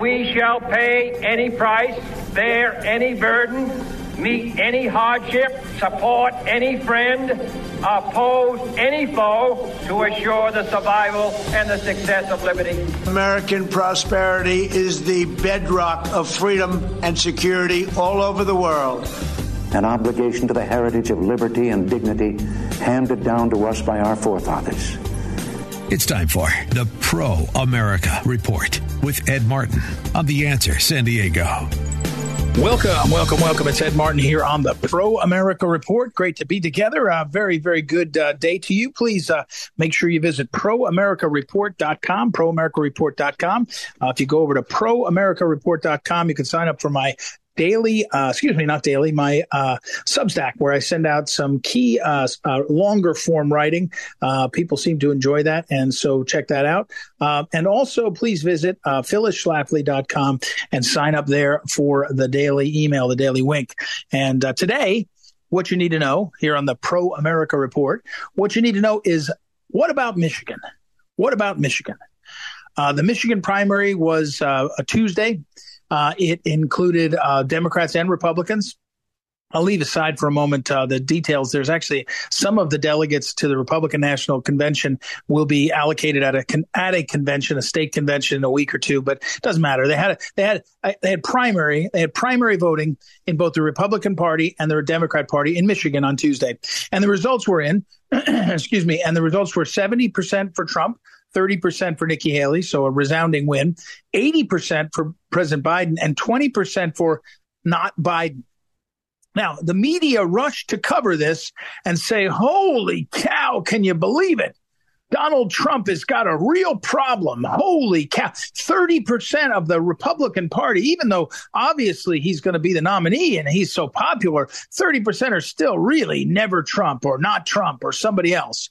We shall pay any price, bear any burden, meet any hardship, support any friend, oppose any foe to assure the survival and the success of liberty. American prosperity is the bedrock of freedom and security all over the world. An obligation to the heritage of liberty and dignity handed down to us by our forefathers. It's time for the Pro-America Report with Ed Martin on The Answer San Diego. Welcome. It's Ed Martin here on the Pro-America Report. Great to be together. Very, very good day to you. Please make sure you visit ProAmericaReport.com, ProAmericaReport.com. If you go over to ProAmericaReport.com, you can sign up for my Substack, where I send out some key longer form writing. People seem to enjoy that, and so check that out. And also, please visit phyllisschlafly.com and sign up there for the daily email, the Daily Wink. And today, what you need to know here on the Pro-America Report, what you need to know is, what about Michigan? What about Michigan? The Michigan primary was a Tuesday. It included Democrats and Republicans. I'll leave aside for a moment the details. There's actually some of the delegates to the Republican National Convention will be allocated at a convention, a state convention, in a week or two, but it doesn't matter. They had primary voting in both the Republican Party and the Democrat Party in Michigan on Tuesday, and the results were 70% for Trump, 30% for Nikki Haley, so a resounding win, 80% for President Biden, and 20% for not Biden. Now, the media rushed to cover this and say, holy cow, can you believe it? Donald Trump has got a real problem. Holy cow. 30% of the Republican Party, even though obviously he's going to be the nominee and he's so popular, 30% are still really never Trump or not Trump or somebody else.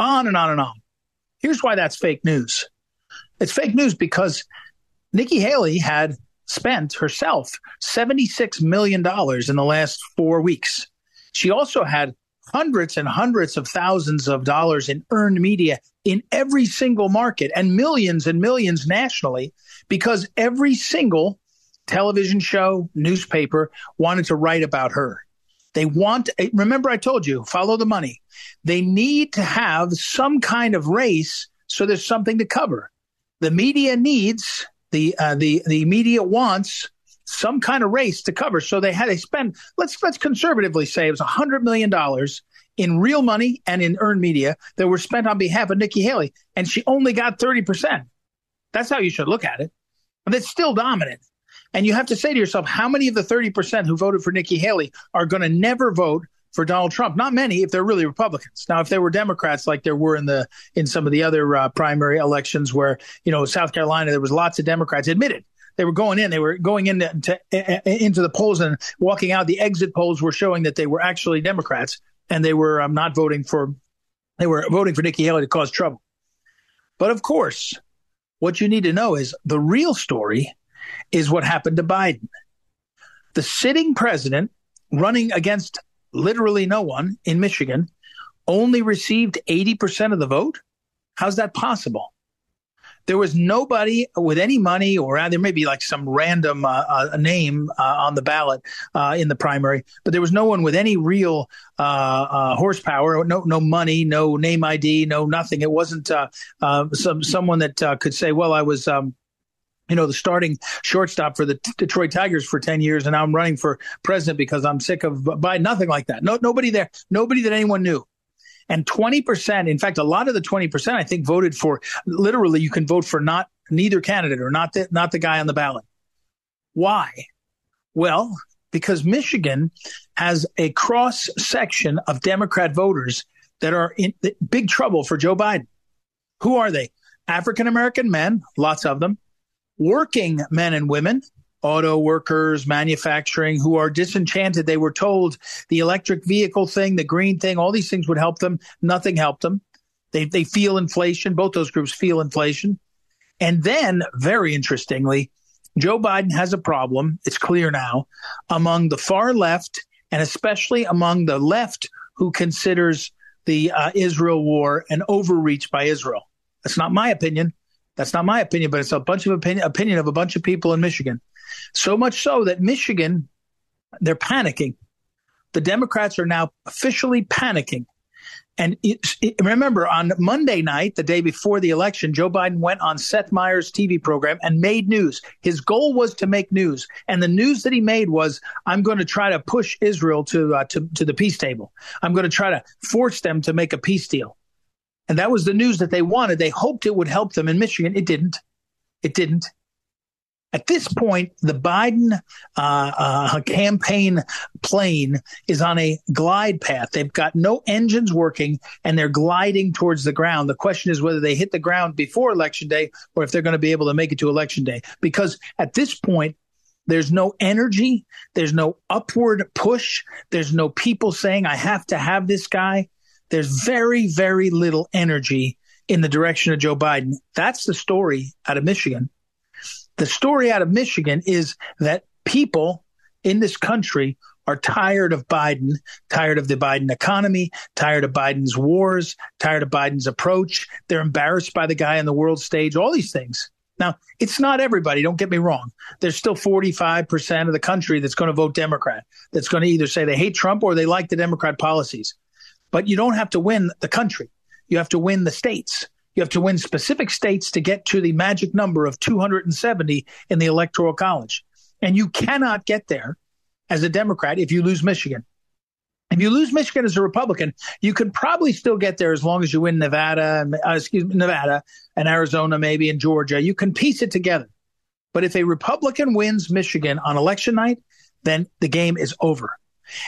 On and on and on. Here's why that's fake news. It's fake news because Nikki Haley had spent herself $76 million in the last 4 weeks. She also had hundreds and hundreds of thousands of dollars in earned media in every single market, and millions nationally, because every single television show, newspaper wanted to write about her. They want, remember I told you, follow the money. They need to have some kind of race so there's something to cover. The media needs, the media wants some kind of race to cover. So they spend, let's conservatively say it was $100 million in real money and in earned media that were spent on behalf of Nikki Haley, and she only got 30%. That's how you should look at it. But it's still dominant. And you have to say to yourself, how many of the 30% who voted for Nikki Haley are going to never vote for Donald Trump? Not many, if they're really Republicans. Now, if they were Democrats, like there were in some of the other primary elections where, South Carolina, there was lots of Democrats admitted they were going in. They were going into the polls and walking out. The exit polls were showing that they were actually Democrats, and they were they were voting for Nikki Haley to cause trouble. But of course, what you need to know is the real story is what happened to Biden. The sitting president, running against literally no one in Michigan, only received 80% of the vote. How's that possible? There was nobody with any money, or there may be like some random name on the ballot in the primary, but there was no one with any real horsepower, no money, no name ID, no nothing. It wasn't someone that could say, well, I was the starting shortstop for the Detroit Tigers for 10 years, and now I'm running for president because I'm sick of Biden. Nothing like that. No, nobody there. Nobody that anyone knew. And 20%, in fact, a lot of the 20%, I think, voted for, literally, you can vote for neither candidate or not the guy on the ballot. Why? Well, because Michigan has a cross section of Democrat voters that are in big trouble for Joe Biden. Who are they? African-American men, lots of them, working men and women, auto workers, manufacturing, who are disenchanted. They were told the electric vehicle thing, the green thing, all these things would help them. Nothing helped them. They feel inflation. Both those groups feel inflation. And then, very interestingly, Joe Biden has a problem, it's clear now, among the far left and especially among the left who considers the Israel war an overreach by Israel. That's not my opinion. That's not my opinion, but it's a bunch of opinion of a bunch of people in Michigan. So much so that Michigan, they're panicking. The Democrats are now officially panicking. And remember, on Monday night, the day before the election, Joe Biden went on Seth Meyers' TV program and made news. His goal was to make news. And the news that he made was, I'm going to try to push Israel to the peace table. I'm going to try to force them to make a peace deal. And that was the news that they wanted. They hoped it would help them in Michigan. It didn't. It didn't. At this point, the Biden campaign plane is on a glide path. They've got no engines working, and they're gliding towards the ground. The question is whether they hit the ground before Election Day or if they're going to be able to make it to Election Day. Because at this point, there's no energy. There's no upward push. There's no people saying, I have to have this guy. There's very, very little energy in the direction of Joe Biden. That's the story out of Michigan. The story out of Michigan is that people in this country are tired of Biden, tired of the Biden economy, tired of Biden's wars, tired of Biden's approach. They're embarrassed by the guy on the world stage, all these things. Now, it's not everybody. Don't get me wrong. There's still 45% of the country that's going to vote Democrat, that's going to either say they hate Trump or they like the Democrat policies. But you don't have to win the country. You have to win the states. You have to win specific states to get to the magic number of 270 in the Electoral College. And you cannot get there as a Democrat if you lose Michigan. If you lose Michigan as a Republican, you could probably still get there as long as you win Nevada and Arizona, maybe, and Georgia. You can piece it together. But if a Republican wins Michigan on election night, then the game is over.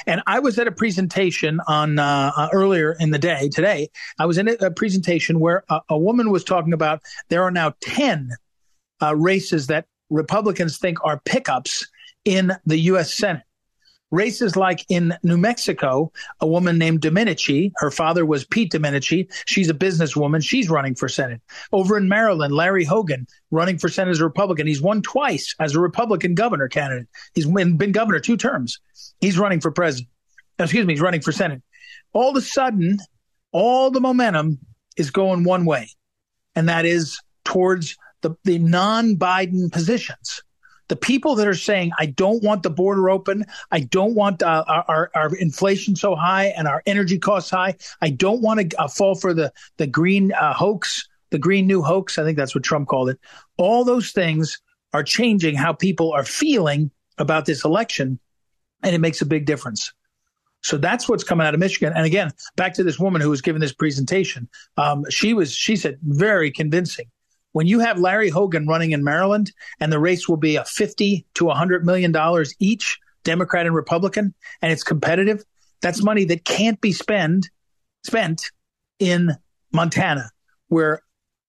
And I was at a presentation on earlier in the day today. I was in a presentation where a woman was talking about there are now 10 races that Republicans think are pickups in the U.S. Senate. Races like in New Mexico, a woman named Domenici, her father was Pete Domenici. She's a businesswoman. She's running for Senate. Over in Maryland, Larry Hogan running for Senate as a Republican. He's won twice as a Republican governor candidate. He's been governor 2 terms. He's running for president. Excuse me, he's running for Senate. All of a sudden, all the momentum is going one way, and that is towards the non-Biden positions. The people that are saying, I don't want the border open, I don't want our inflation so high and our energy costs high, I don't want to fall for the green hoax, the green new hoax, I think that's what Trump called it. All those things are changing how people are feeling about this election, and it makes a big difference. So that's what's coming out of Michigan. And again, back to this woman who was giving this presentation, she said very convincing. When you have Larry Hogan running in Maryland and the race will be a $50 to $100 million each, Democrat and Republican, and it's competitive, that's money that can't be spent in Montana, where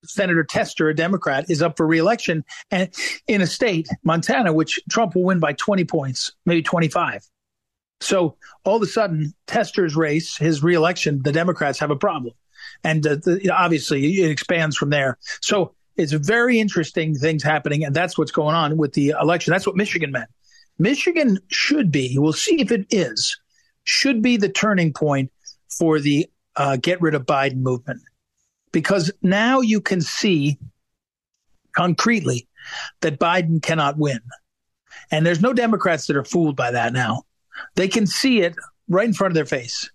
Senator Tester, a Democrat, is up for reelection, and in a state, Montana, which Trump will win by 20 points, maybe 25. So all of a sudden, Tester's race, his reelection, the Democrats have a problem. And obviously, it expands from there. So it's very interesting things happening, and that's what's going on with the election. That's what Michigan meant. Michigan should be, we'll see if it is, should be the turning point for the get rid of Biden movement. Because now you can see concretely that Biden cannot win. And there's no Democrats that are fooled by that now. They can see it right in front of their face,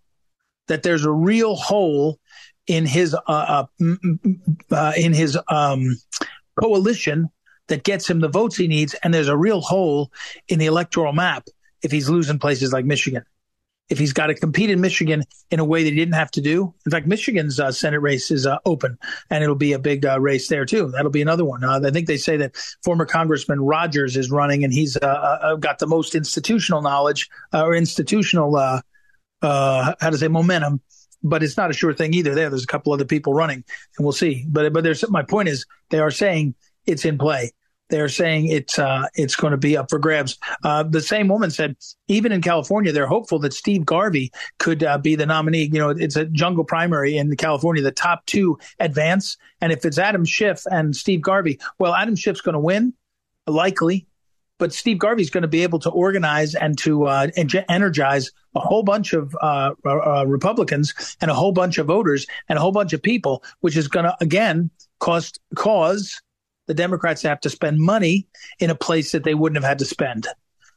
that there's a real hole in his coalition that gets him the votes he needs, and there's a real hole in the electoral map if he's losing places like Michigan. If he's got to compete in Michigan in a way that he didn't have to do. In fact, Michigan's Senate race is open, and it'll be a big race there, too. That'll be another one. I think they say that former Congressman Rogers is running, and he's got the most institutional knowledge or institutional momentum but it's not a sure thing either. There's a couple other people running, and we'll see. But there's, my point is, they are saying it's in play. They're saying it's going to be up for grabs. The same woman said, even in California, they're hopeful that Steve Garvey could be the nominee. You know, it's a jungle primary in California. The top two advance. And if it's Adam Schiff and Steve Garvey, well, Adam Schiff's going to win, likely. But Steve Garvey's going to be able to organize and to energize a whole bunch of Republicans and a whole bunch of voters and a whole bunch of people, which is going to, again, cause the Democrats have to spend money in a place that they wouldn't have had to spend.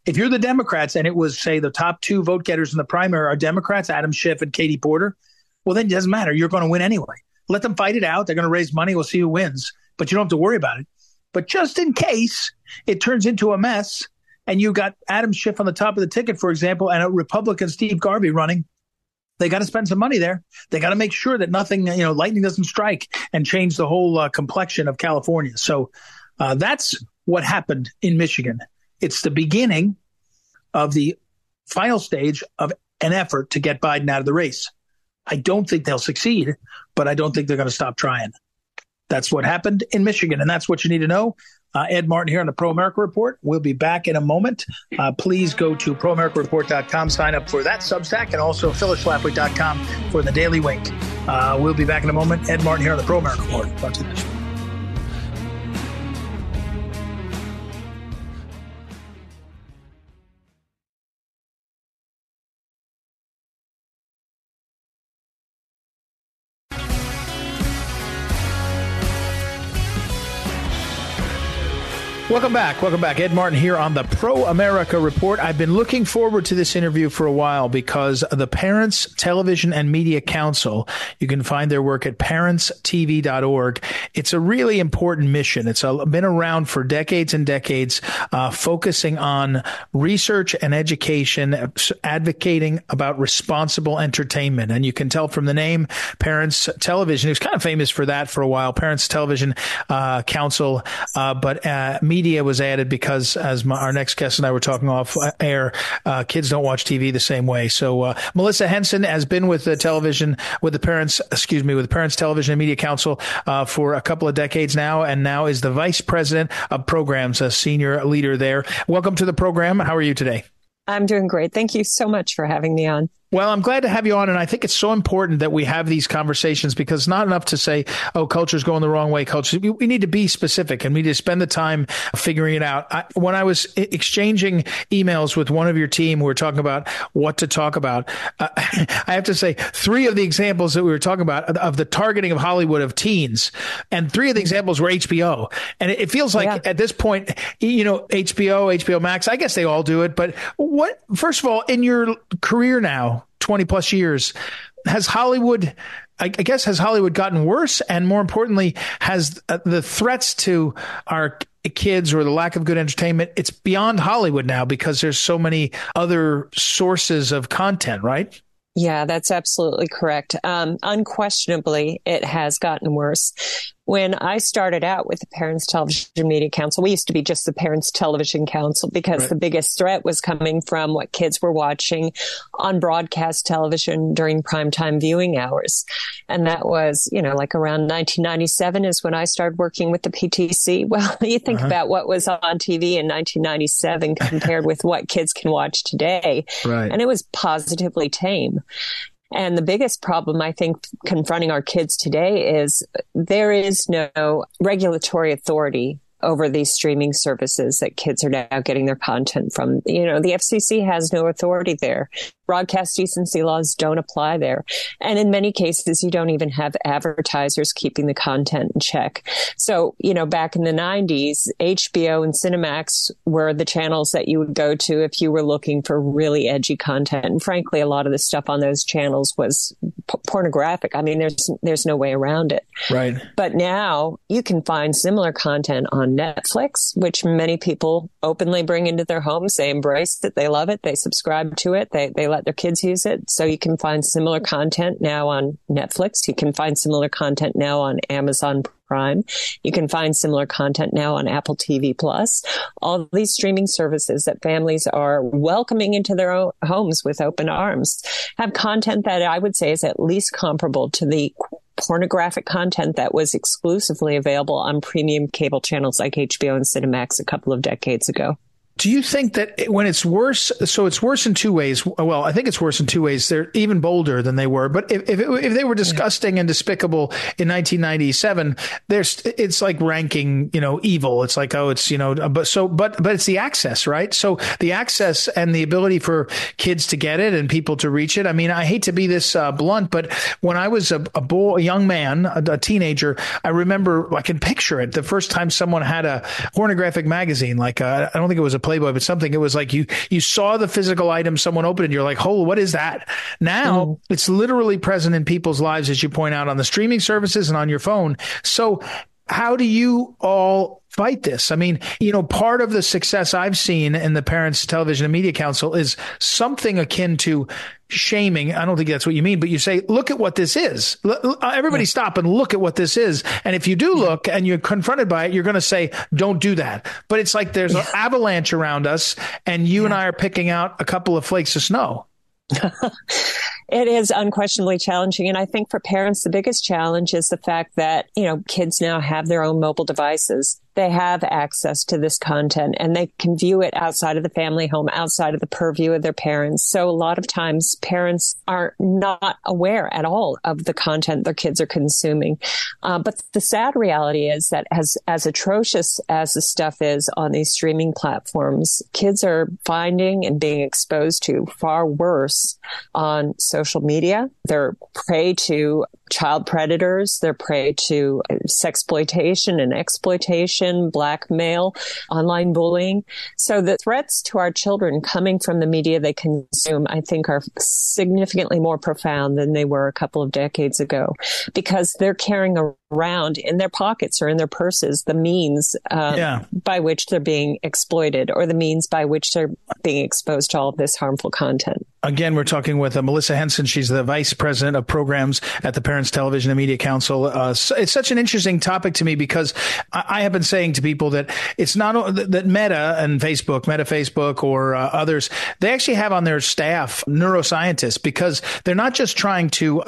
If you're the Democrats and it was, say, the top two vote getters in the primary are Democrats, Adam Schiff and Katie Porter, well, then it doesn't matter. You're going to win anyway. Let them fight it out. They're going to raise money. We'll see who wins. But you don't have to worry about it. But just in case it turns into a mess and you got Adam Schiff on the top of the ticket, for example, and a Republican Steve Garvey running, they got to spend some money there. They got to make sure that nothing, you know, lightning doesn't strike and change the whole complexion of California. So that's what happened in Michigan. It's the beginning of the final stage of an effort to get Biden out of the race. I don't think they'll succeed, but I don't think they're going to stop trying. That's what happened in Michigan, and that's what you need to know. Ed Martin here on the Pro-America Report. We'll be back in a moment. Please go to ProAmericaReport.com, sign up for that Substack, and also phyllisschlafly.com for the Daily Wink. We'll be back in a moment. Ed Martin here on the Pro-America Report. Talk to you next week. Welcome back. Welcome back. Ed Martin here on the Pro-America Report. I've been looking forward to this interview for a while because the Parents Television and Media Council, you can find their work at parentstv.org. It's a really important mission. It's been around for decades and decades, focusing on research and education, advocating about responsible entertainment. And you can tell from the name, Parents Television. It was kind of famous for that for a while, Parents Television Council, but media was added because, as our next guest and I were talking off air, kids don't watch TV the same way. So Melissa Henson has been with the Parents Television and Media Council for a couple of decades now, and now is the vice president of programs, a senior leader there. Welcome to the program. How are you today? I'm doing great. Thank you so much for having me on. Well, I'm glad to have you on. And I think it's so important that we have these conversations because it's not enough to say, oh, culture's going the wrong way. We need to be specific and we need to spend the time figuring it out. When I was exchanging emails with one of your team, we were talking about what to talk about. I have to say, three of the examples that we were talking about of the targeting of Hollywood of teens, and three of the examples were HBO. And it feels like at this point, you know, HBO Max, I guess they all do it. But first of all, in your career now, 20 plus years, has Hollywood gotten worse? And more importantly, has the threats to our kids or the lack of good entertainment, it's beyond Hollywood now because there's so many other sources of content, right? Yeah, that's absolutely correct. Unquestionably, it has gotten worse. When I started out with the Parents Television Media Council, we used to be just the Parents Television Council because the biggest threat was coming from what kids were watching on broadcast television during primetime viewing hours. And that was, you know, like around 1997 is when I started working with the PTC. Well, you think about what was on TV in 1997 compared with what kids can watch today. Right. And it was positively tame. And the biggest problem, I think, confronting our kids today is there is no regulatory authority over these streaming services that kids are now getting their content from. You know, the FCC has no authority there. Broadcast decency laws don't apply there. And in many cases, you don't even have advertisers keeping the content in check. So, you know, back in the 90s, HBO and Cinemax were the channels that you would go to if you were looking for really edgy content. And frankly, a lot of the stuff on those channels was pornographic. I mean, there's no way around it. Right. But now you can find similar content on Netflix, which many people openly bring into their homes. They embrace it. They love it. They subscribe to it. They let their kids use it. So you can find similar content now on Netflix. You can find similar content now on Amazon crime. You can find similar content now on Apple TV Plus, all these streaming services that families are welcoming into their own homes with open arms, have content that I would say is at least comparable to the pornographic content that was exclusively available on premium cable channels like HBO and Cinemax a couple of decades ago. Do you think that when it's worse, so it's worse in two ways. Well, I think it's worse in two ways. They're even bolder than they were. But if they were disgusting and despicable in 1997, it's like ranking, evil. It's like, but it's the access, right? So the access and the ability for kids to get it and people to reach it. I mean, I hate to be this blunt, but when I was a young man, a teenager, I remember, I can picture it. The first time someone had a pornographic magazine, I don't think it was a Playboy, but something, it was like you saw the physical item, someone opened it, you're like, oh, what is that? Now it's literally present in people's lives, as you point out, on the streaming services and on your phone. So how do you all fight this? I mean, part of the success I've seen in the Parents Television and Media Council is something akin to shaming. I don't think that's what you mean, but you say, look at what this is. Everybody stop and look at what this is. And if you do look and you're confronted by it, you're going to say, don't do that. But it's like there's an avalanche around us, and you and I are picking out a couple of flakes of snow. It is unquestionably challenging. And I think for parents, the biggest challenge is the fact that, kids now have their own mobile devices. They have access to this content, and they can view it outside of the family home, outside of the purview of their parents. So a lot of times parents are not aware at all of the content their kids are consuming. But the sad reality is that as atrocious as the stuff is on these streaming platforms, kids are finding and being exposed to far worse on social media. They're prey to child predators. They're prey to sexploitation and exploitation, blackmail, online bullying. So the threats to our children coming from the media they consume, I think, are significantly more profound than they were a couple of decades ago, because they're carrying around in their pockets or in their purses the means by which they're being exploited, or the means by which they're being exposed to all of this harmful content. Again, we're talking with Melissa Henson. She's the vice president of programs at the Parents Television and Media Council. It's such an interesting topic to me, because I have been saying to people that it's not that Meta, Facebook, or others, they actually have on their staff neuroscientists, because they're not just trying to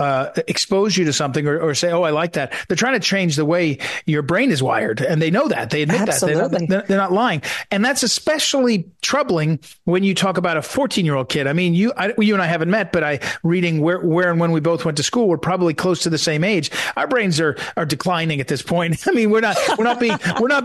expose you to something or say, oh, I like that. They're trying to change the way your brain is wired. And they know that. They admit that. They're not lying. And that's especially troubling when you talk about a 14-year-old kid. I mean, you and I haven't met, but reading where and when we both went to school, we're probably close to the same age. Our brains are declining at this point. I mean, we're not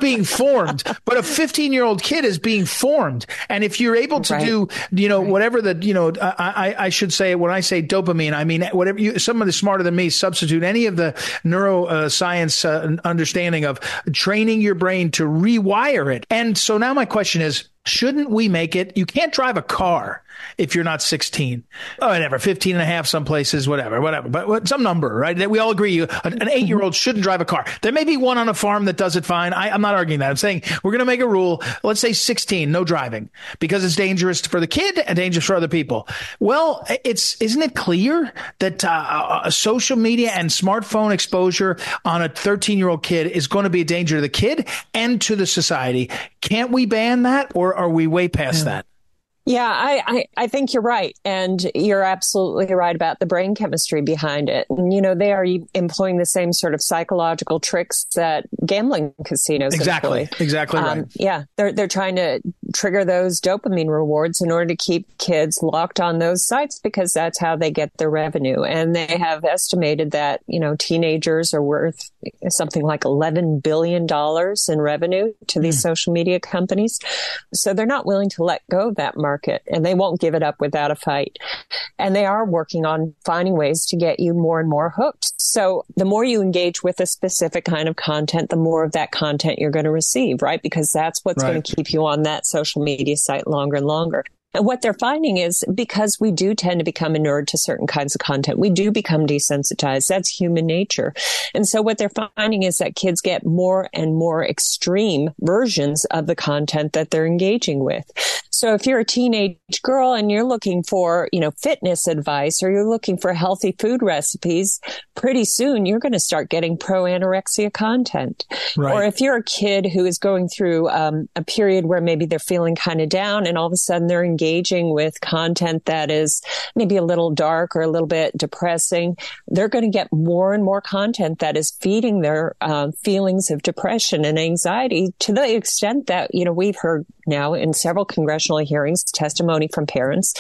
being formed, but a 15-year-old kid is being formed. And if you're able to do, whatever the, I should say, when I say dopamine, I mean, whatever somebody smarter than me, substitute any of the neuroscience understanding of training your brain to rewire it. And so now my question is, shouldn't we make it? You can't drive a car if you're not 16. Oh, whatever, 15 and a half, some places, whatever. But some number, right? That we all agree an 8-year-old shouldn't drive a car. There may be one on a farm that does it fine. I'm not arguing that. I'm saying we're going to make a rule. Let's say 16, no driving, because it's dangerous for the kid and dangerous for other people. Well, isn't it clear that social media and smartphone exposure on a 13-year-old kid is going to be a danger to the kid and to the society? Can't we ban that, or are we way past that? Yeah, I think you're right. And you're absolutely right about the brain chemistry behind it. And, they are employing the same sort of psychological tricks that gambling casinos employ. Exactly right. Yeah, they're trying to trigger those dopamine rewards in order to keep kids locked on those sites, because that's how they get their revenue. And they have estimated that, teenagers are worth something like $11 billion in revenue to these social media companies. So they're not willing to let go of that market, and they won't give it up without a fight. And they are working on finding ways to get you more and more hooked. So the more you engage with a specific kind of content, the more of that content you're going to receive, right? Because that's what's going to keep you on that social media site longer and longer. What they're finding is because we do tend to become inured to certain kinds of content, we do become desensitized. That's human nature. And so what they're finding is that kids get more and more extreme versions of the content that they're engaging with. So if you're a teenage girl and you're looking for, fitness advice or you're looking for healthy food recipes, pretty soon you're going to start getting pro-anorexia content. Right. Or if you're a kid who is going through a period where maybe they're feeling kind of down and all of a sudden they're engaging with content that is maybe a little dark or a little bit depressing, they're going to get more and more content that is feeding their feelings of depression and anxiety to the extent that, we've heard now in several congressional hearings, testimony from parents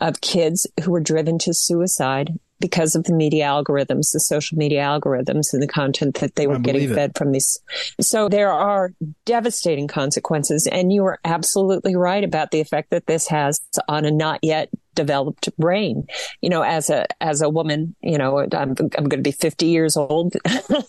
of kids who were driven to suicide because of the media algorithms, the social media algorithms and the content that they were getting fed from these. So there are devastating consequences. And you are absolutely right about the effect that this has on a not yet developed brain. As a woman, I'm going to be 50 years old.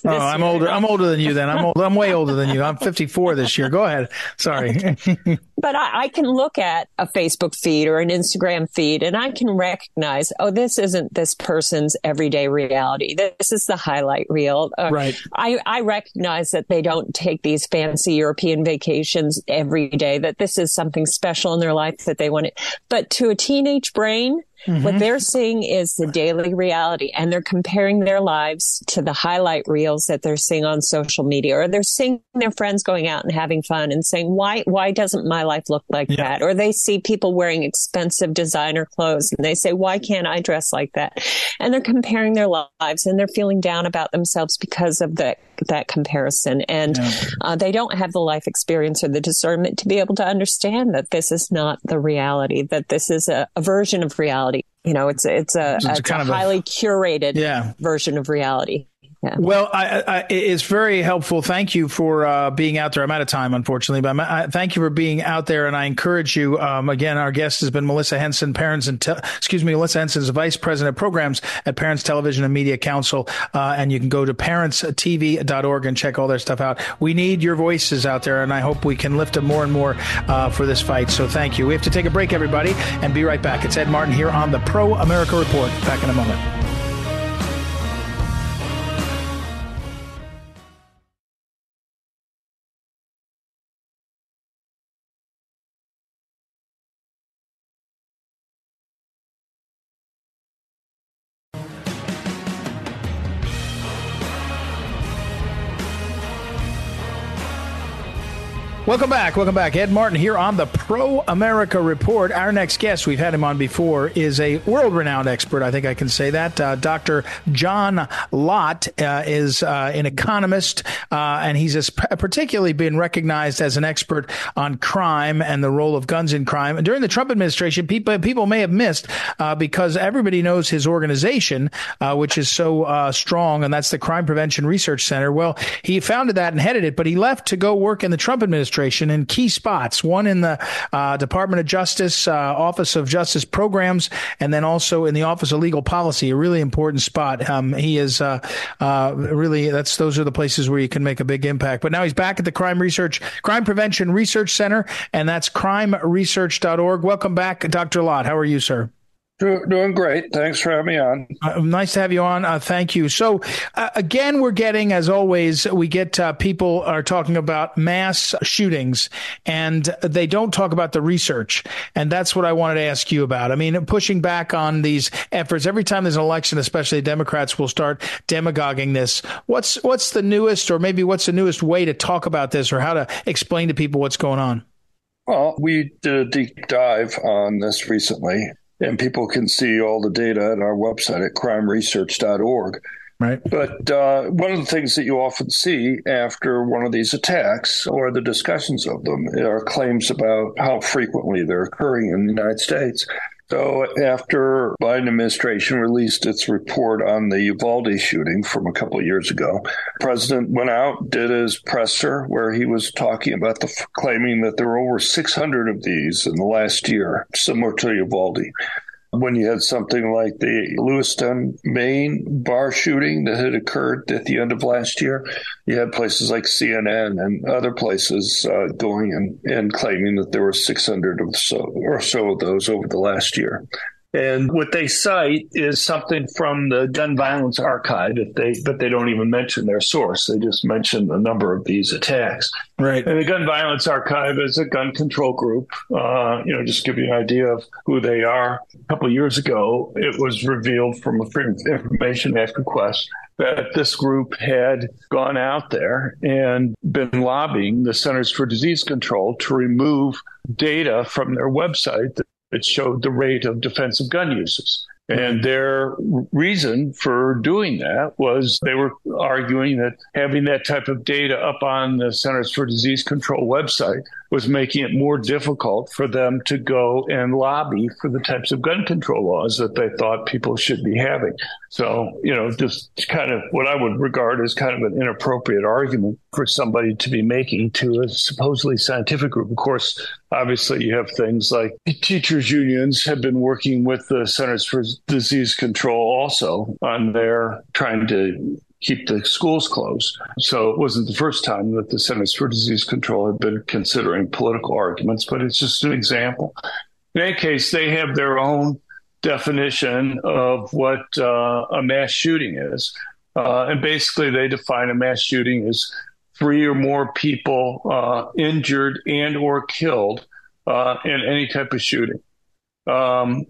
Older. I'm older than you then. I'm way older than you. I'm 54 this year. Go ahead. Sorry. But I can look at a Facebook feed or an Instagram feed and I can recognize, this isn't this person's everyday reality. This is the highlight reel. Right. I recognize that they don't take these fancy European vacations every day, that this is something special in their life that they want it. But to a teenage brain, mm-hmm. What they're seeing is the daily reality, and they're comparing their lives to the highlight reels that they're seeing on social media, or they're seeing their friends going out and having fun and saying, why doesn't my life look like that? Or they see people wearing expensive designer clothes and they say, why can't I dress like that? And they're comparing their lives and they're feeling down about themselves because of that comparison. And they don't have the life experience or the discernment to be able to understand that this is not the reality, that this is a version of reality. It's a highly curated version of reality. Yeah. Well, it's very helpful. Thank you for being out there. I'm out of time, unfortunately, but thank you for being out there. And I encourage you. Again, our guest has been Melissa Henson, Melissa Henson is Vice President of Programs at Parents Television and Media Council. And you can go to parentstv.org and check all their stuff out. We need your voices out there, and I hope we can lift them more and more for this fight. So thank you. We have to take a break, everybody, and be right back. It's Ed Martin here on the Pro-America Report. Back in a moment. Welcome back. Ed Martin here on the Pro-America Report. Our next guest, we've had him on before, is a world-renowned expert. I think I can say that. Dr. John Lott is an economist, and he's particularly been recognized as an expert on crime and the role of guns in crime. And during the Trump administration, people may have missed because everybody knows his organization, which is so strong, and that's the Crime Prevention Research Center. Well, he founded that and headed it, but he left to go work in the Trump administration in key spots, one in the Department of Justice, Office of Justice Programs, and then also in the Office of Legal Policy, a really important spot. He is really, those are the places where you can make a big impact. But now he's back at the Crime Prevention Research Center, and that's crimeresearch.org. Welcome back, Dr. Lott. How are you, sir? Doing great. Thanks for having me on. Nice to have you on. Thank you. So again, as always, we get people are talking about mass shootings and they don't talk about the research. And that's what I wanted to ask you about. I mean, pushing back on these efforts. Every time there's an election, especially Democrats will start demagoguing this. What's the newest way to talk about this or how to explain to people what's going on? Well, we did a deep dive on this recently. And people can see all the data at our website at crimeresearch.org. Right. But one of the things that you often see after one of these attacks or the discussions of them are claims about how frequently they're occurring in the United States. So after the Biden administration released its report on the Uvalde shooting from a couple of years ago, the president went out, did his presser where he was talking about claiming that there were over 600 of these in the last year, similar to Uvalde. when you had something like the Lewiston, Maine bar shooting that had occurred at the end of last year, you had places like CNN and other places going and claiming that there were 600 or so of those over the last year. And what they cite is something from the Gun Violence Archive, but they don't even mention their source. They just mention the number of these attacks. Right. And the Gun Violence Archive is a gun control group. Just to give you an idea of who they are. A couple of years ago, it was revealed from a Freedom of Information Act request that this group had gone out there and been lobbying the Centers for Disease Control to remove data from their website that it showed the rate of defensive gun uses. And their reason for doing that was they were arguing that having that type of data up on the Centers for Disease Control website was making it more difficult for them to go and lobby for the types of gun control laws that they thought people should be having. So, just kind of what I would regard as kind of an inappropriate argument for somebody to be making to a supposedly scientific group. Of course, obviously, you have things like teachers' unions have been working with the Centers for Disease Control also on their trying to keep the schools closed. So it wasn't the first time that the Centers for Disease Control had been considering political arguments, but it's just an example. In any case, they have their own definition of what a mass shooting is. And basically, they define a mass shooting as 3 or more people injured and or killed in any type of shooting. The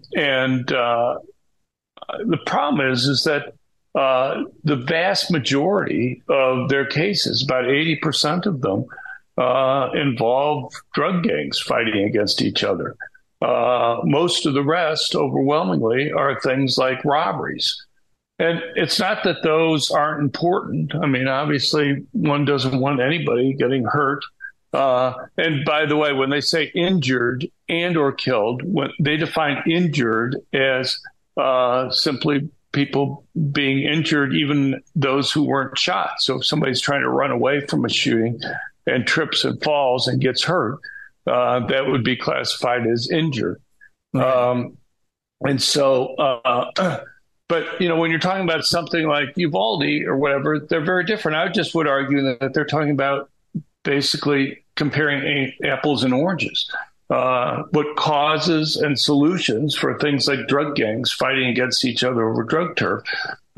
problem is that the vast majority of their cases, about 80% of them, involve drug gangs fighting against each other. Most of the rest, overwhelmingly, are things like robberies. And it's not that those aren't important. I mean, obviously, one doesn't want anybody getting hurt. And by the way, when they say injured and or killed, when they define injured as simply people being injured, even those who weren't shot. So if somebody's trying to run away from a shooting and trips and falls and gets hurt, that would be classified as injured. Okay. But, when you're talking about something like Uvalde or whatever, they're very different. I just would argue that they're talking about basically comparing apples and oranges. What causes and solutions for things like drug gangs fighting against each other over drug turf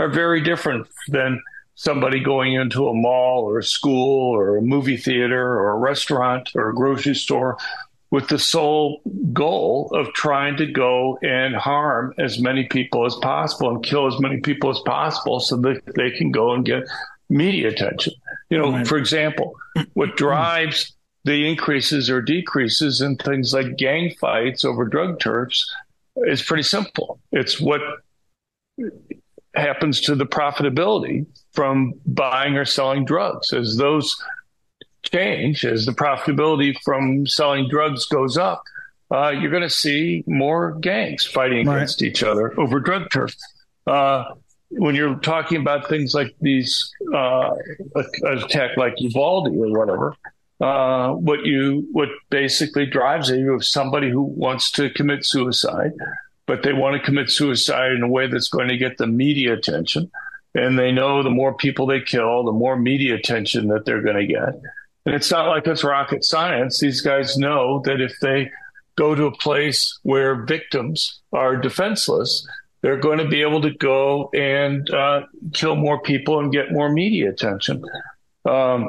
are very different than somebody going into a mall or a school or a movie theater or a restaurant or a grocery store with the sole goal of trying to go and harm as many people as possible and kill as many people as possible so that they can go and get media attention. For example, what drives the increases or decreases in things like gang fights over drug turfs is pretty simple. It's what happens to the profitability from buying or selling drugs. As those change, as the profitability from selling drugs goes up, you're going to see more gangs fighting against each other over drug turf. When you're talking about things like these attack like Uvalde or whatever, what basically drives you is somebody who wants to commit suicide, but they want to commit suicide in a way that's going to get the media attention. And they know the more people they kill, the more media attention that they're going to get. And it's not like it's rocket science. These guys know that if they go to a place where victims are defenseless, they're going to be able to go and kill more people and get more media attention. I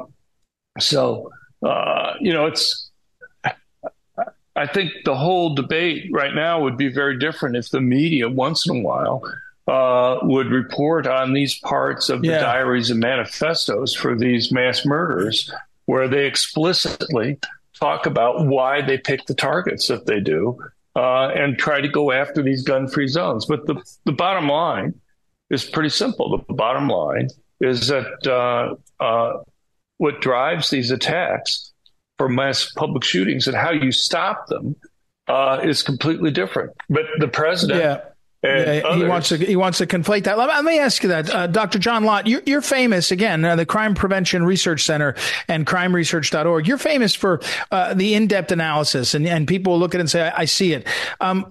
think the whole debate right now would be very different if the media once in a while would report on these parts of the diaries and manifestos for these mass murders where they explicitly talk about why they pick the targets that they do. And try to go after these gun-free zones. But the bottom line is pretty simple. The bottom line is that what drives these attacks for mass public shootings and how you stop them is completely different. But the president He wants to conflate that. Let me ask you that, Dr. John Lott. You're famous again, the Crime Prevention Research Center and crimeresearch.org. You're famous for the in-depth analysis, and people will look at it and say, "I see it."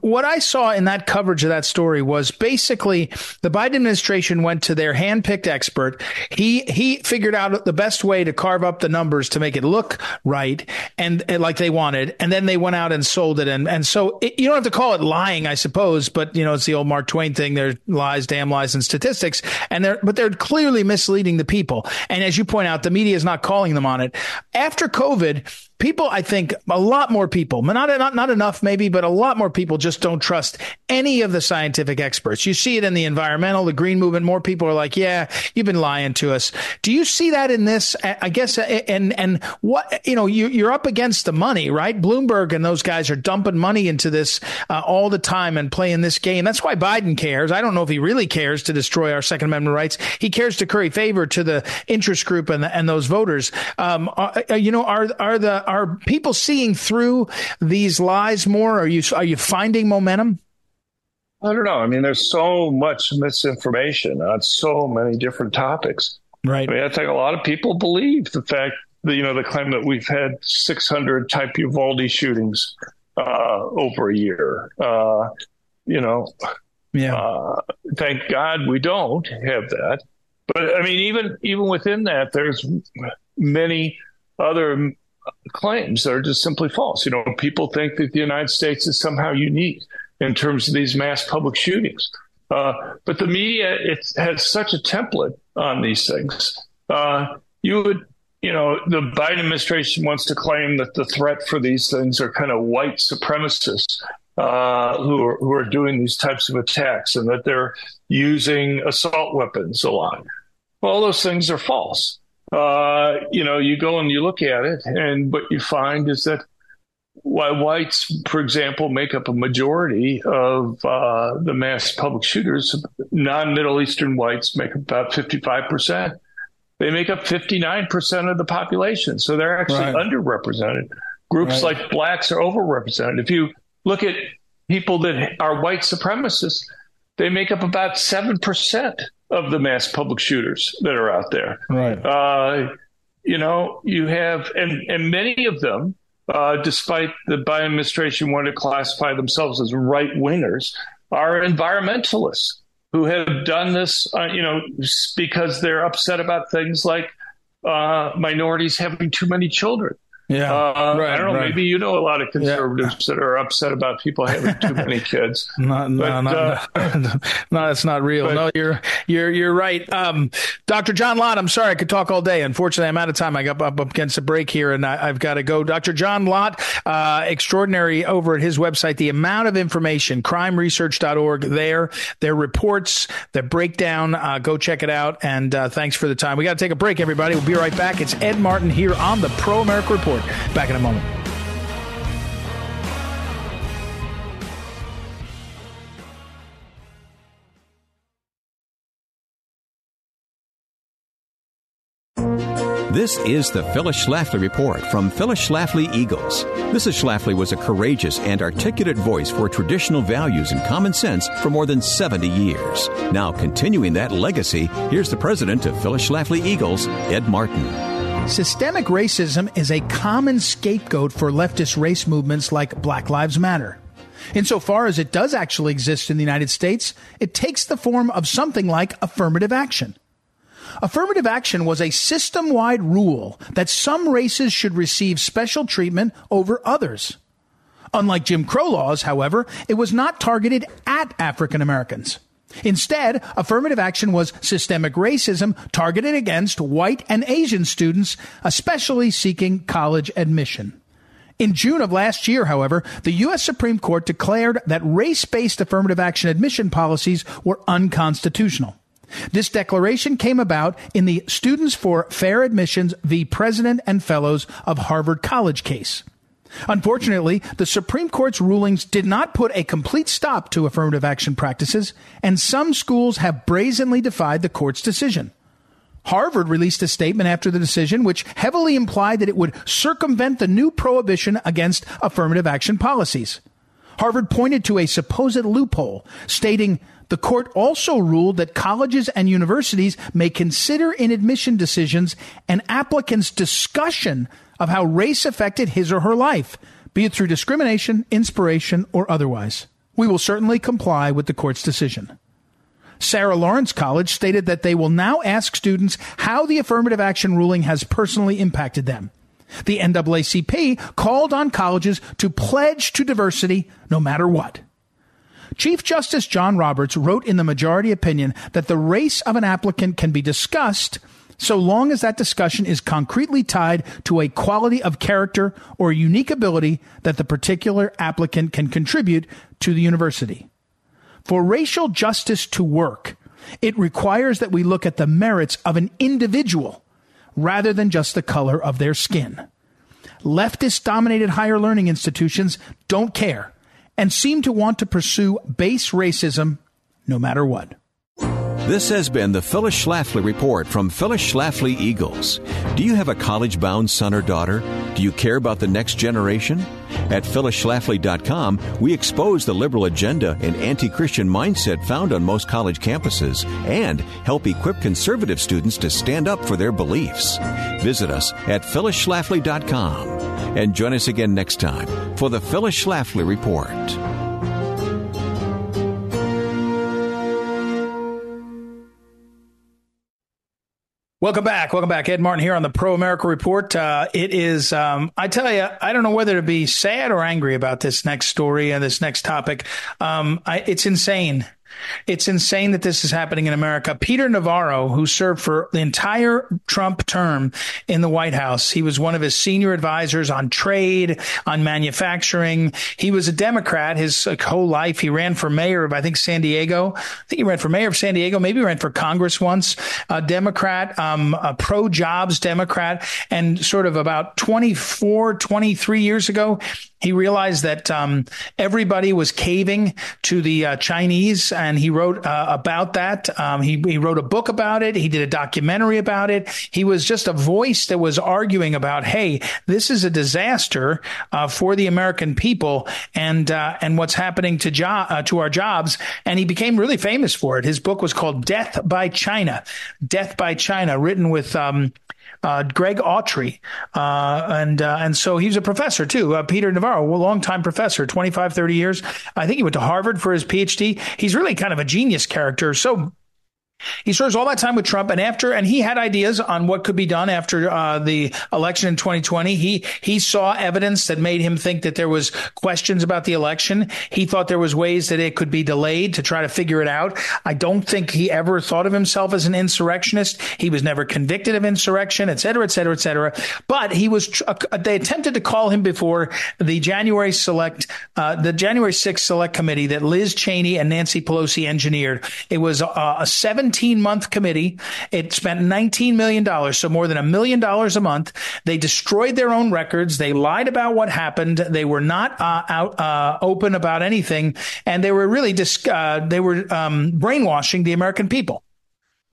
What I saw in that coverage of that story was basically the Biden administration went to their handpicked expert. He figured out the best way to carve up the numbers to make it look right and like they wanted, and then they went out and sold it. And so you don't have to call it lying, I suppose, but you know, it's the old Mark Twain thing. There's lies, damn lies, and statistics. But they're clearly misleading the people. And as you point out, the media is not calling them on it. After COVID, people, I think a lot more people, not enough maybe, but a lot more people just don't trust any of the scientific experts. You see it in the environmental, the green movement. More people are like, yeah, you've been lying to us. Do you see that in this? I guess, and what, you know, you're up against the money, right? Bloomberg and those guys are dumping money into this all the time and playing this game. That's why Biden cares. I don't know if he really cares to destroy our Second Amendment rights. He cares to curry favor to the interest group and those voters. Are people seeing through these lies more? Are you finding momentum? I don't know. I mean, there's so much misinformation on so many different topics. Right. I mean, I think a lot of people believe the fact that, you know, the claim that we've had 600 type Uvalde shootings over a year. Thank God we don't have that. But I mean, even within that, there's many other claims that are just simply false. You know, people think that the United States is somehow unique in terms of these mass public shootings. But the media, it has such a template on these things. The Biden administration wants to claim that the threat for these things are kind of white supremacists who are doing these types of attacks, and that they're using assault weapons a lot. Well, all those things are false. You go and you look at it, and what you find is that while whites, for example, make up a majority of the mass public shooters, non-Middle Eastern whites make up about 55%. They make up 59% of the population. So they're actually underrepresented. Groups like blacks are overrepresented. If you look at people that are white supremacists, they make up about 7% of the mass public shooters that are out there. Right. You have, and many of them, despite the Biden administration wanting to classify themselves as right-wingers, are environmentalists who have done this, because they're upset about things like minorities having too many children. Yeah, I don't know. Right. Maybe you know a lot of conservatives that are upset about people having too many kids. No, that's not real. But, no, you're right, Dr. John Lott. I'm sorry, I could talk all day. Unfortunately, I'm out of time. I got up against a break here, and I've got to go. Dr. John Lott, extraordinary over at his website. The amount of information, crimeresearch.org. Their reports, their breakdown. Go check it out. And thanks for the time. We got to take a break, everybody. We'll be right back. It's Ed Martin here on the Pro America Report. Back in a moment. This is the Phyllis Schlafly Report from Phyllis Schlafly Eagles. Mrs. Schlafly was a courageous and articulate voice for traditional values and common sense for more than 70 years. Now continuing that legacy, here's the president of Phyllis Schlafly Eagles, Ed Martin. Systemic racism is a common scapegoat for leftist race movements like Black Lives Matter. Insofar as it does actually exist in the United States, it takes the form of something like affirmative action. Affirmative action was a system-wide rule that some races should receive special treatment over others. Unlike Jim Crow laws, however, it was not targeted at African Americans. Instead, affirmative action was systemic racism targeted against white and Asian students, especially seeking college admission. In June of last year, however, the U.S. Supreme Court declared that race-based affirmative action admission policies were unconstitutional. This declaration came about in the Students for Fair Admissions v. President and Fellows of Harvard College case. Unfortunately, the Supreme Court's rulings did not put a complete stop to affirmative action practices, and some schools have brazenly defied the court's decision. Harvard released a statement after the decision which heavily implied that it would circumvent the new prohibition against affirmative action policies. Harvard pointed to a supposed loophole, stating the court also ruled that colleges and universities may consider in admission decisions an applicant's discussion of how race affected his or her life, be it through discrimination, inspiration, or otherwise. We will certainly comply with the court's decision. Sarah Lawrence College stated that they will now ask students how the affirmative action ruling has personally impacted them. The NAACP called on colleges to pledge to diversity no matter what. Chief Justice John Roberts wrote in the majority opinion that the race of an applicant can be discussed so long as that discussion is concretely tied to a quality of character or unique ability that the particular applicant can contribute to the university. For racial justice to work, it requires that we look at the merits of an individual rather than just the color of their skin. Leftist-dominated higher learning institutions don't care and seem to want to pursue base racism no matter what. This has been the Phyllis Schlafly Report from Phyllis Schlafly Eagles. Do you have a college-bound son or daughter? Do you care about the next generation? At phyllisschlafly.com, we expose the liberal agenda and anti-Christian mindset found on most college campuses and help equip conservative students to stand up for their beliefs. Visit us at phyllisschlafly.com and join us again next time for the Phyllis Schlafly Report. Welcome back. Ed Martin here on the Pro-America Report. I tell you, I don't know whether to be sad or angry about this next story and this next topic. It's insane. It's insane that this is happening in America. Peter Navarro, who served for the entire Trump term in the White House, he was one of his senior advisors on trade, on manufacturing. He was a Democrat his whole life. He ran for mayor of, San Diego. Maybe ran for Congress once. A Democrat, a pro-jobs Democrat. And sort of about 23 years ago, he realized that everybody was caving to the Chinese. And he wrote about that. He wrote a book about it. He did a documentary about it. He was just a voice that was arguing about, hey, this is a disaster for the American people and what's happening to our jobs. And he became really famous for it. His book was called Death by China, written with Greg Autry. And so he was a professor too. Peter Navarro, a longtime professor, 25, 30 years. I think he went to Harvard for his PhD. He's really kind of a genius character. So he serves all that time with Trump, and he had ideas on what could be done after the election in 2020. He saw evidence that made him think that there was questions about the election. He thought there was ways that it could be delayed to try to figure it out. I don't think he ever thought of himself as an insurrectionist. He was never convicted of insurrection, et cetera, et cetera, et cetera. But he was. They attempted to call him before the January 6 Select Committee that Liz Cheney and Nancy Pelosi engineered. It was a 17-month committee. It spent $19 million, so more than $1 million a month. They destroyed their own records. They lied about what happened. They were not open about anything, and they were really brainwashing the American people.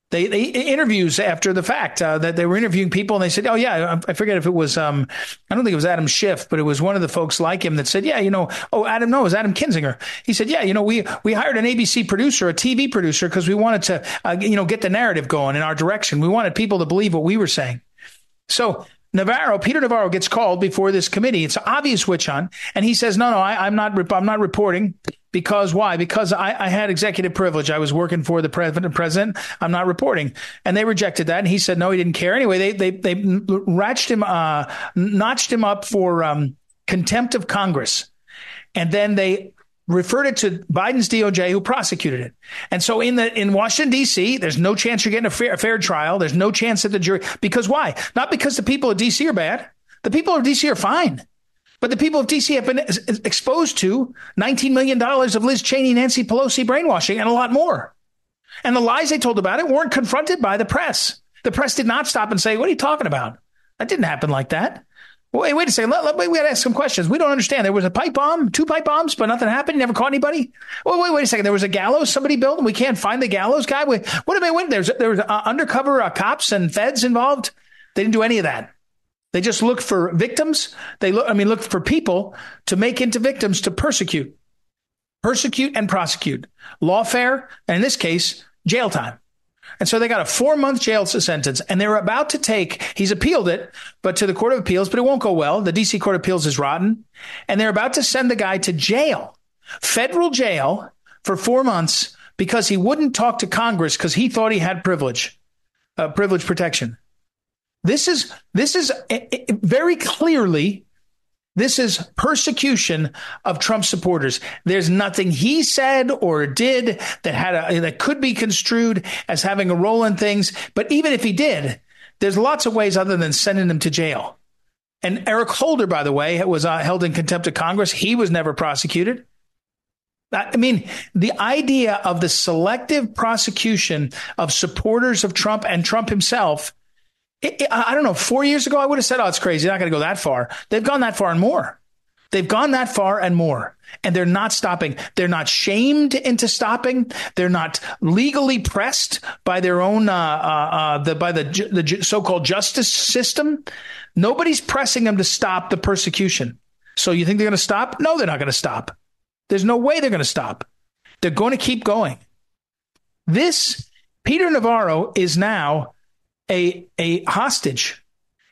They interviews after the fact that they were interviewing people, and they said, oh, yeah, I forget if it was I don't think it was Adam Schiff, but it was one of the folks like him that said, it was Adam Kinzinger. He said, we hired an ABC producer, a TV producer, because we wanted to, get the narrative going in our direction. We wanted people to believe what we were saying. So Peter Navarro gets called before this committee. It's obvious witch hunt. And he says, no, I'm not reporting. Because why? Because I had executive privilege. I was working for the president. I'm not reporting. And they rejected that. And he said, no, he didn't care. Anyway, they notched him up for contempt of Congress. And then they referred it to Biden's DOJ, who prosecuted it. And so in Washington, D.C., there's no chance you're getting a fair trial. There's no chance that the jury. Because why? Not because the people of D.C. are bad. The people of D.C. are fine. But the people of D.C. have been exposed to $19 million of Liz Cheney, Nancy Pelosi brainwashing, and a lot more. And the lies they told about it weren't confronted by the press. The press did not stop and say, what are you talking about? That didn't happen like that. Wait a second. We got to ask some questions. We don't understand. There was a pipe bomb, 2 pipe bombs, but nothing happened. You never caught anybody. Oh, wait a second. There was a gallows somebody built, and we can't find the gallows guy. What did they win? There was undercover cops and feds involved. They didn't do any of that. They just look for victims. They look for people to make into victims to persecute. persecute and prosecute, lawfare, and in this case, jail time. And so they got a 4-month jail sentence, and they were about to take, he's appealed it, but to the Court of Appeals, but it won't go well. The D.C. Court of Appeals is rotten, and they're about to send the guy to jail, federal jail, for 4 months because he wouldn't talk to Congress because he thought he had privilege protection. This is very clearly, this is persecution of Trump supporters. There's nothing he said or did that that could be construed as having a role in things. But even if he did, there's lots of ways other than sending him to jail. And Eric Holder, by the way, was held in contempt of Congress. He was never prosecuted. I mean, the idea of the selective prosecution of supporters of Trump and Trump himself, I don't know, 4 years ago, I would have said, oh, it's crazy. Not going to go that far. They've gone that far and more. They've gone that far and more. And they're not stopping. They're not shamed into stopping. They're not legally pressed by their own, by the so-called justice system. Nobody's pressing them to stop the persecution. So you think they're going to stop? No, they're not going to stop. There's no way they're going to stop. They're going to keep going. This Peter Navarro is now a hostage.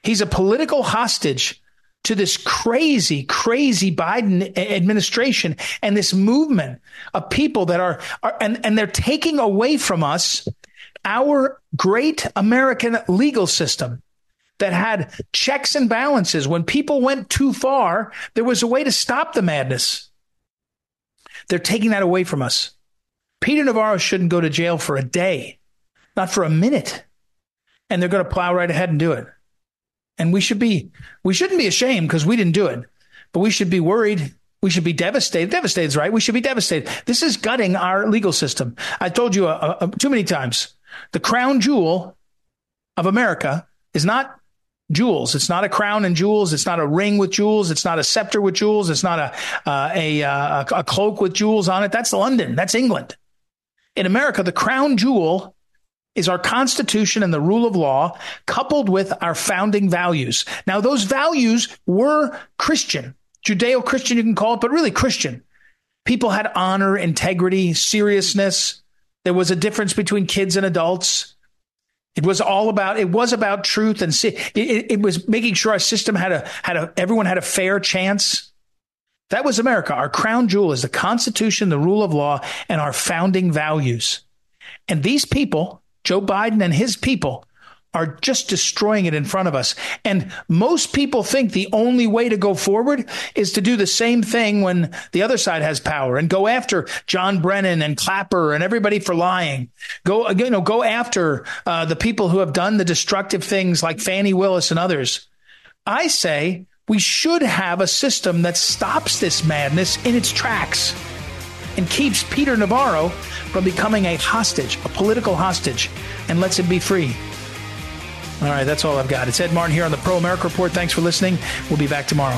He's a political hostage to this crazy, crazy Biden administration and this movement of people that are they're taking away from us our great American legal system that had checks and balances. When people went too far, there was a way to stop the madness. They're taking that away from us. Peter Navarro shouldn't go to jail for a day, not for a minute. And they're going to plow right ahead and do it. And we shouldn't be ashamed because we didn't do it, but we should be worried. We should be devastated. Devastated's right. We should be devastated. This is gutting our legal system. I told you too many times, the crown jewel of America is not jewels. It's not a crown and jewels. It's not a ring with jewels. It's not a scepter with jewels. It's not a cloak with jewels on it. That's London. That's England. In America, the crown jewel is our Constitution and the rule of law, coupled with our founding values. Now, those values were Christian, Judeo-Christian, you can call it, but really Christian. People had honor, integrity, seriousness. There was a difference between kids and adults. It was about truth, and it was making sure our system everyone had a fair chance. That was America. Our crown jewel is the Constitution, the rule of law, and our founding values. And these people, Joe Biden and his people, are just destroying it in front of us. And most people think the only way to go forward is to do the same thing when the other side has power and go after John Brennan and Clapper and everybody for lying. Go after the people who have done the destructive things like Fannie Willis and others. I say we should have a system that stops this madness in its tracks and keeps Peter Navarro from becoming a hostage, a political hostage, and lets him be free. All right, that's all I've got. It's Ed Martin here on the Pro-America Report. Thanks for listening. We'll be back tomorrow.